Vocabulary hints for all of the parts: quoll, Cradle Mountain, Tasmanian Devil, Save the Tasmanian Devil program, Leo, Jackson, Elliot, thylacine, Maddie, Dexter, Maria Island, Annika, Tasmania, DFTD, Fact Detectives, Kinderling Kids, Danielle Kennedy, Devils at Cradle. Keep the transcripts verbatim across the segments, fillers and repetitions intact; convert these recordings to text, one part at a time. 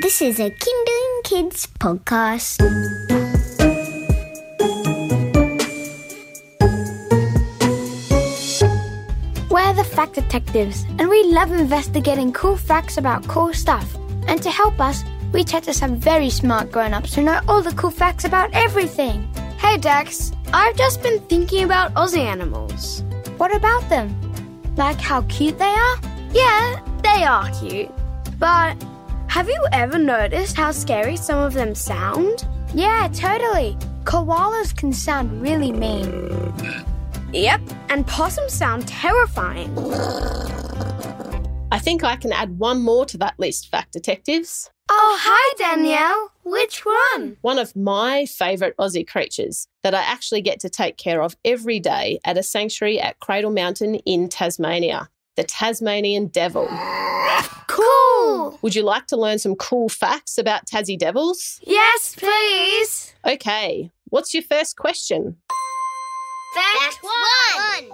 This is a Kinderling Kids podcast. We're the Fact Detectives, and we love investigating cool facts about cool stuff. And to help us, we chat to some very smart grown-ups who know all the cool facts about everything. Hey Dex, I've just been thinking about Aussie animals. What about them? Like how cute they are? Yeah, they are cute. But have you ever noticed how scary some of them sound? Yeah, totally. Koalas can sound really mean. Yep, and possums sound terrifying. I think I can add one more to that list, Fact Detectives. Oh, hi, Danielle. Which one? One of my favourite Aussie creatures that I actually get to take care of every day at a sanctuary at Cradle Mountain in Tasmania, the Tasmanian Devil. Cool! Would you like to learn some cool facts about Tassie devils? Yes, please. Okay, what's your first question? Fact one.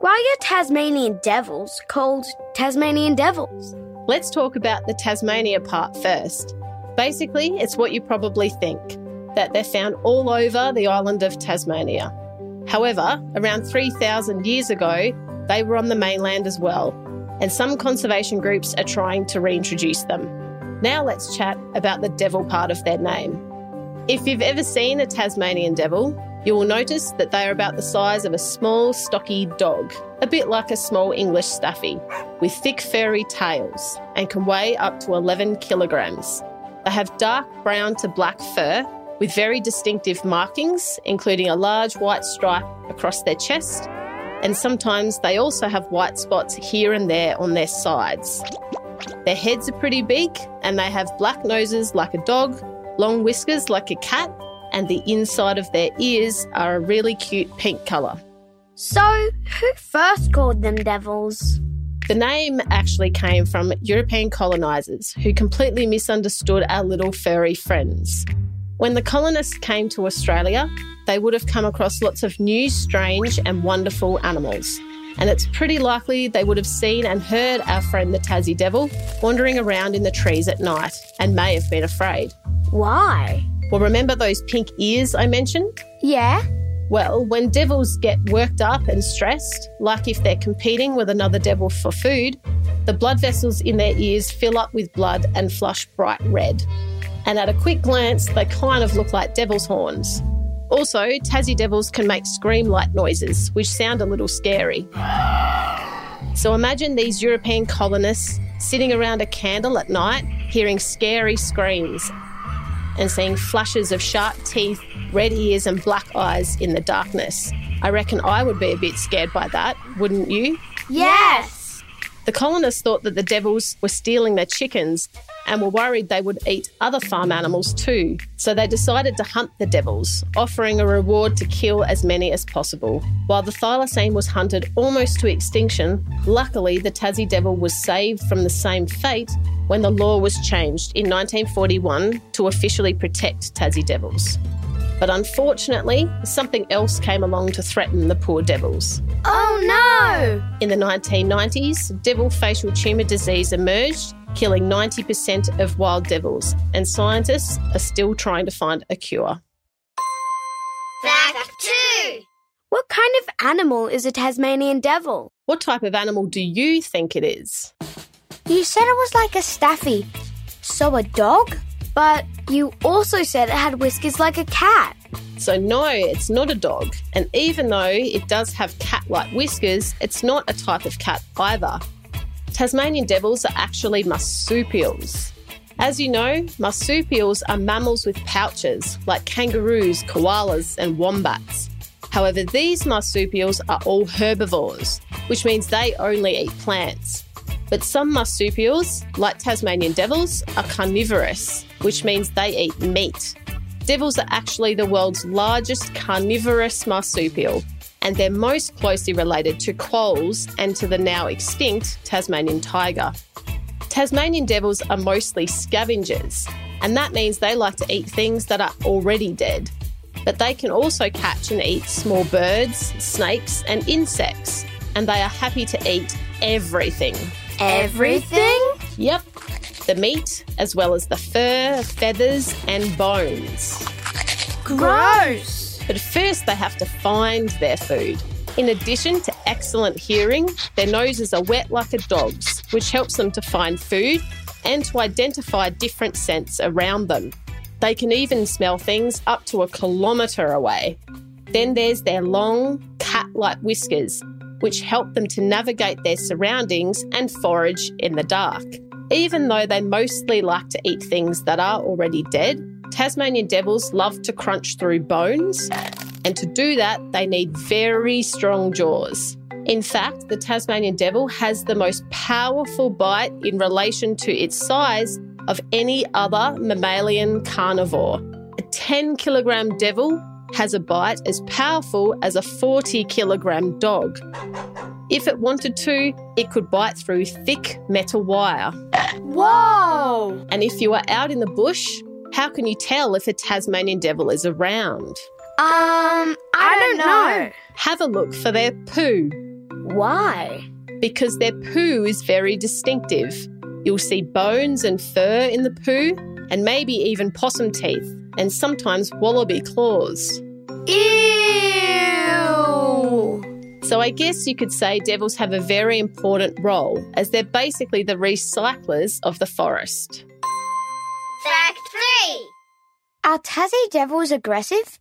Why are Tasmanian devils called Tasmanian devils? Let's talk about the Tasmania part first. Basically, it's what you probably think, that they're found all over the island of Tasmania. However, around three thousand years ago, they were on the mainland as well, and some conservation groups are trying to reintroduce them. Now let's chat about the devil part of their name. If you've ever seen a Tasmanian devil, you will notice that they are about the size of a small, stocky dog, a bit like a small English staffy, with thick, furry tails and can weigh up to eleven kilograms. They have dark brown to black fur with very distinctive markings, including a large white stripe across their chest, and sometimes they also have white spots here and there on their sides. Their heads are pretty big and they have black noses like a dog, long whiskers like a cat, and the inside of their ears are a really cute pink colour. So, who first called them devils? The name actually came from European colonisers who completely misunderstood our little furry friends. When the colonists came to Australia, they would have come across lots of new, strange and wonderful animals. And it's pretty likely they would have seen and heard our friend the Tassie Devil wandering around in the trees at night and may have been afraid. Why? Well, remember those pink ears I mentioned? Yeah. Well, when devils get worked up and stressed, like if they're competing with another devil for food, the blood vessels in their ears fill up with blood and flush bright red. And at a quick glance, they kind of look like devil's horns. Also, Tassie devils can make scream-like noises, which sound a little scary. So imagine these European colonists sitting around a candle at night, hearing scary screams and seeing flashes of sharp teeth, red ears and black eyes in the darkness. I reckon I would be a bit scared by that, wouldn't you? Yes! The colonists thought that the devils were stealing their chickens and were worried they would eat other farm animals too, so they decided to hunt the devils, offering a reward to kill as many as possible. While the thylacine was hunted almost to extinction, luckily the Tassie Devil was saved from the same fate when the law was changed in nineteen forty-one to officially protect Tassie Devils. But unfortunately, something else came along to threaten the poor devils. Oh no! In the nineteen nineties, devil facial tumour disease emerged, killing ninety percent of wild devils, and scientists are still trying to find a cure. Fact two. What kind of animal is a Tasmanian devil? What type of animal do you think it is? You said it was like a staffy, so a dog? But you also said it had whiskers like a cat. So no, it's not a dog. And even though it does have cat-like whiskers, it's not a type of cat either. Tasmanian devils are actually marsupials. As you know, marsupials are mammals with pouches, like kangaroos, koalas and wombats. However, these marsupials are all herbivores, which means they only eat plants. But some marsupials, like Tasmanian devils, are carnivorous, which means they eat meat. Devils are actually the world's largest carnivorous marsupial, and they're most closely related to quolls and to the now extinct Tasmanian tiger. Tasmanian devils are mostly scavengers, and that means they like to eat things that are already dead. But they can also catch and eat small birds, snakes, and insects, and they are happy to eat everything. Everything? Yep. the meat, as well as the fur, feathers and bones. Gross! But first they have to find their food. In addition to excellent hearing, their noses are wet like a dog's, which helps them to find food and to identify different scents around them. They can even smell things up to a kilometre away. Then there's their long, cat-like whiskers, which help them to navigate their surroundings and forage in the dark. Even though they mostly like to eat things that are already dead, Tasmanian devils love to crunch through bones, and to do that, they need very strong jaws. In fact, the Tasmanian devil has the most powerful bite in relation to its size of any other mammalian carnivore. A ten kilogram devil has a bite as powerful as a forty kilogram dog. If it wanted to, it could bite through thick metal wire. Whoa! And if you are out in the bush, how can you tell if a Tasmanian devil is around? Um, I don't know. Have a look for their poo. Why? Because their poo is very distinctive. You'll see bones and fur in the poo, and maybe even possum teeth, and sometimes wallaby claws. Ew! So I guess you could say devils have a very important role, as they're basically the recyclers of the forest. Fact three. Are Tassie devils aggressive?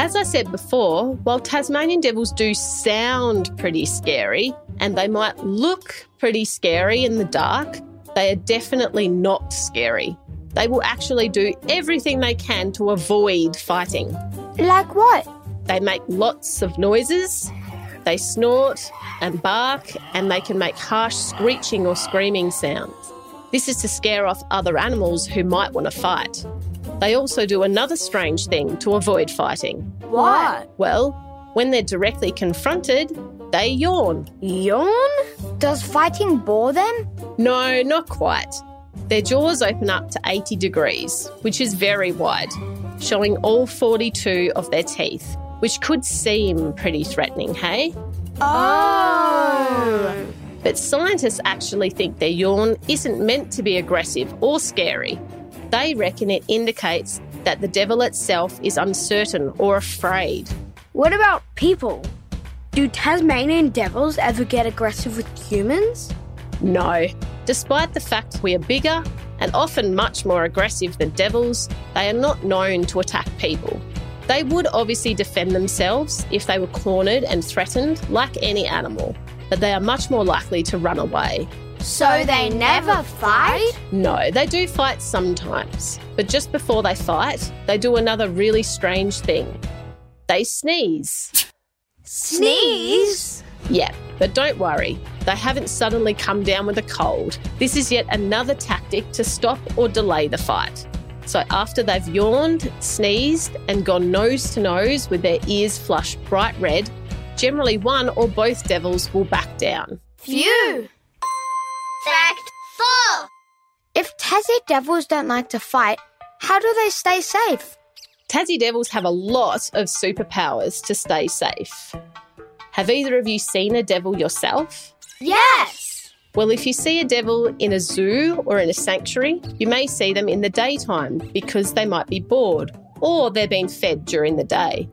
As I said before, while Tasmanian devils do sound pretty scary, and they might look pretty scary in the dark, they are definitely not scary. They will actually do everything they can to avoid fighting. Like what? They make lots of noises, they snort and bark, and they can make harsh screeching or screaming sounds. This is to scare off other animals who might want to fight. They also do another strange thing to avoid fighting. What? Well, when they're directly confronted, they yawn. Yawn? Does fighting bore them? No, not quite. Their jaws open up to eighty degrees, which is very wide, showing all forty-two of their teeth, which could seem pretty threatening, hey? Oh! But scientists actually think their yawn isn't meant to be aggressive or scary. They reckon it indicates that the devil itself is uncertain or afraid. What about people? Do Tasmanian devils ever get aggressive with humans? No. Despite the fact we are bigger and often much more aggressive than devils, they are not known to attack people. They would obviously defend themselves if they were cornered and threatened, like any animal, but they are much more likely to run away. So they never fight? No, they do fight sometimes, but just before they fight, they do another really strange thing. They sneeze. Sneeze? Yeah, but don't worry. They haven't suddenly come down with a cold. This is yet another tactic to stop or delay the fight. So after they've yawned, sneezed, and gone nose to nose with their ears flushed bright red, generally one or both devils will back down. Phew! Fact four. If Tassie devils don't like to fight, how do they stay safe? Tassie devils have a lot of superpowers to stay safe. Have either of you seen a devil yourself? Yes! Well, if you see a devil in a zoo or in a sanctuary, you may see them in the daytime because they might be bored or they're being fed during the day.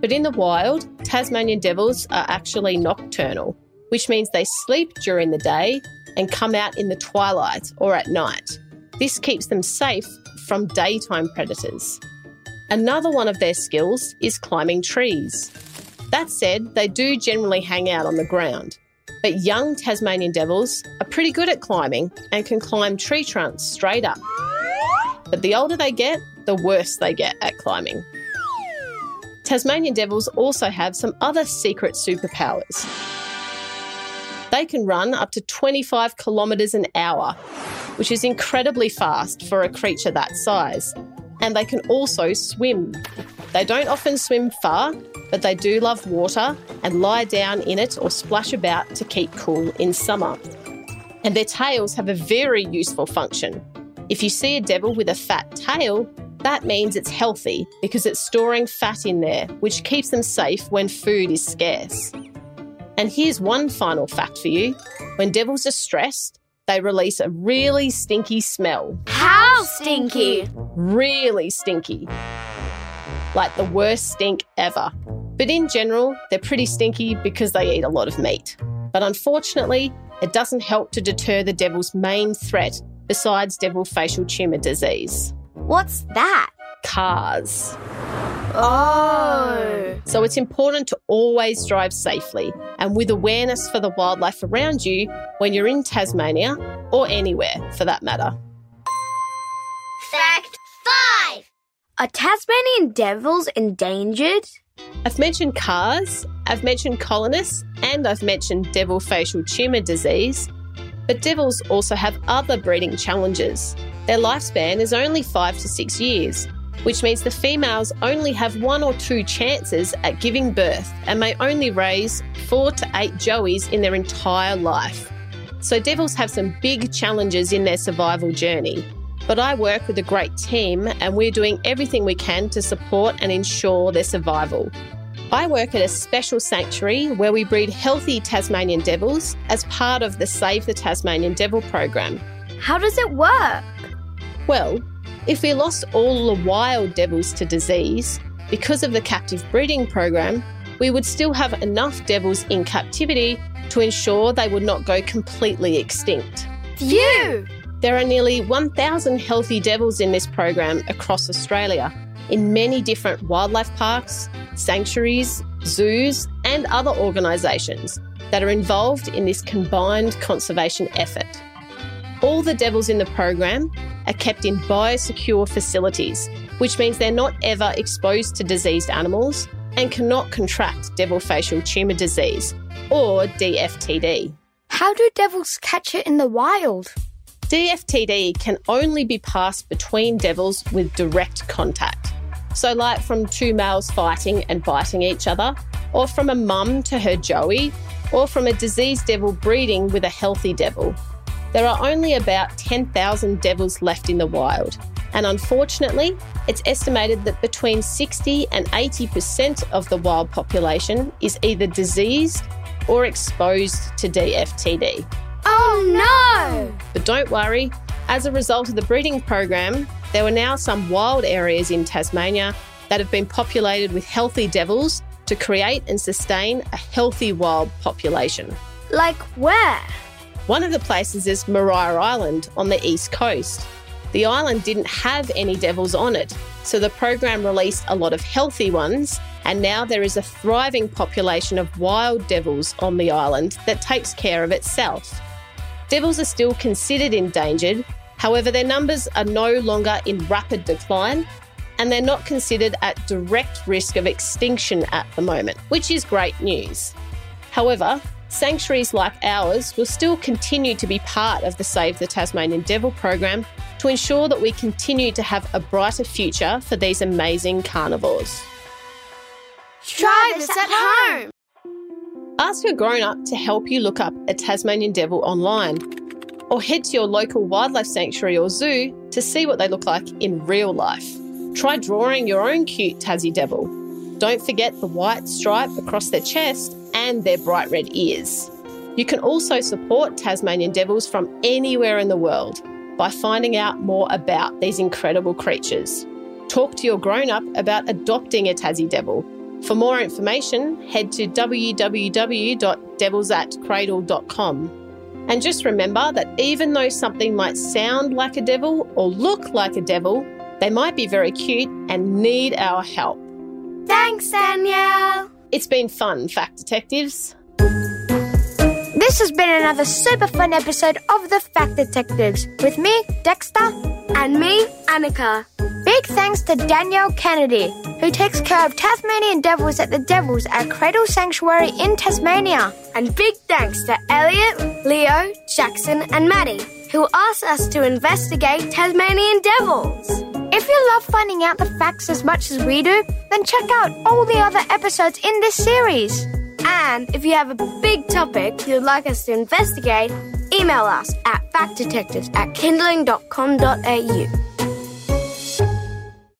But in the wild, Tasmanian devils are actually nocturnal, which means they sleep during the day and come out in the twilight or at night. This keeps them safe from daytime predators. Another one of their skills is climbing trees. That said, they do generally hang out on the ground. But young Tasmanian devils are pretty good at climbing and can climb tree trunks straight up. But the older they get, the worse they get at climbing. Tasmanian devils also have some other secret superpowers. They can run up to twenty-five kilometres an hour, which is incredibly fast for a creature that size. And they can also swim. They don't often swim far, but they do love water and lie down in it or splash about to keep cool in summer. And their tails have a very useful function. If you see a devil with a fat tail, that means it's healthy because it's storing fat in there, which keeps them safe when food is scarce. And here's one final fact for you. When devils are stressed, they release a really stinky smell. How stinky? Really stinky. Like the worst stink ever. But in general, they're pretty stinky because they eat a lot of meat. But unfortunately, it doesn't help to deter the devil's main threat besides devil facial tumour disease. What's that? Cars. Oh. So it's important to always drive safely and with awareness for the wildlife around you when you're in Tasmania or anywhere for that matter. Fact five. Are Tasmanian devils endangered? I've mentioned cars, I've mentioned colonists, and I've mentioned devil facial tumour disease. But devils also have other breeding challenges. Their lifespan is only five to six years, which means the females only have one or two chances at giving birth and may only raise four to eight joeys in their entire life. So devils have some big challenges in their survival journey. But I work with a great team and we're doing everything we can to support and ensure their survival. I work at a special sanctuary where we breed healthy Tasmanian devils as part of the Save the Tasmanian Devil program. How does it work? Well, if we lost all the wild devils to disease, because of the captive breeding program, we would still have enough devils in captivity to ensure they would not go completely extinct. Phew! There are nearly one thousand healthy devils in this program across Australia, in many different wildlife parks, sanctuaries, zoos and other organisations that are involved in this combined conservation effort. All the devils in the program are kept in biosecure facilities, which means they're not ever exposed to diseased animals and cannot contract devil facial tumour disease, or D F T D. How do devils catch it in the wild? D F T D can only be passed between devils with direct contact. So like from two males fighting and biting each other, or from a mum to her joey, or from a diseased devil breeding with a healthy devil. There are only about ten thousand devils left in the wild. And unfortunately, it's estimated that between sixty and eighty percent of the wild population is either diseased or exposed to D F T D. Oh no! But don't worry, as a result of the breeding program, there are now some wild areas in Tasmania that have been populated with healthy devils to create and sustain a healthy wild population. Like where? One of the places is Maria Island on the east coast. The island didn't have any devils on it, so the program released a lot of healthy ones, and now there is a thriving population of wild devils on the island that takes care of itself. Devils are still considered endangered, however their numbers are no longer in rapid decline and they're not considered at direct risk of extinction at the moment, which is great news. However, sanctuaries like ours will still continue to be part of the Save the Tasmanian Devil program to ensure that we continue to have a brighter future for these amazing carnivores. Try this at home! Ask a grown-up to help you look up a Tasmanian devil online, or head to your local wildlife sanctuary or zoo to see what they look like in real life. Try drawing your own cute Tassie devil. Don't forget the white stripe across their chest and their bright red ears. You can also support Tasmanian devils from anywhere in the world by finding out more about these incredible creatures. Talk to your grown-up about adopting a Tassie devil. For more information, head to w w w dot devils at cradle dot com. And just remember that even though something might sound like a devil or look like a devil, they might be very cute and need our help. Thanks, Danielle. It's been fun, Fact Detectives. This has been another super fun episode of the Fact Detectives with me, Dexter, and me, Annika. Big thanks to Danielle Kennedy, who takes care of Tasmanian devils at the Devils at Cradle Sanctuary in Tasmania. And big thanks to Elliot, Leo, Jackson and Maddie, who asked us to investigate Tasmanian devils. If you love finding out the facts as much as we do, then check out all the other episodes in this series. And if you have a big topic you'd like us to investigate, email us at factdetectives at kindling dot com dot a u.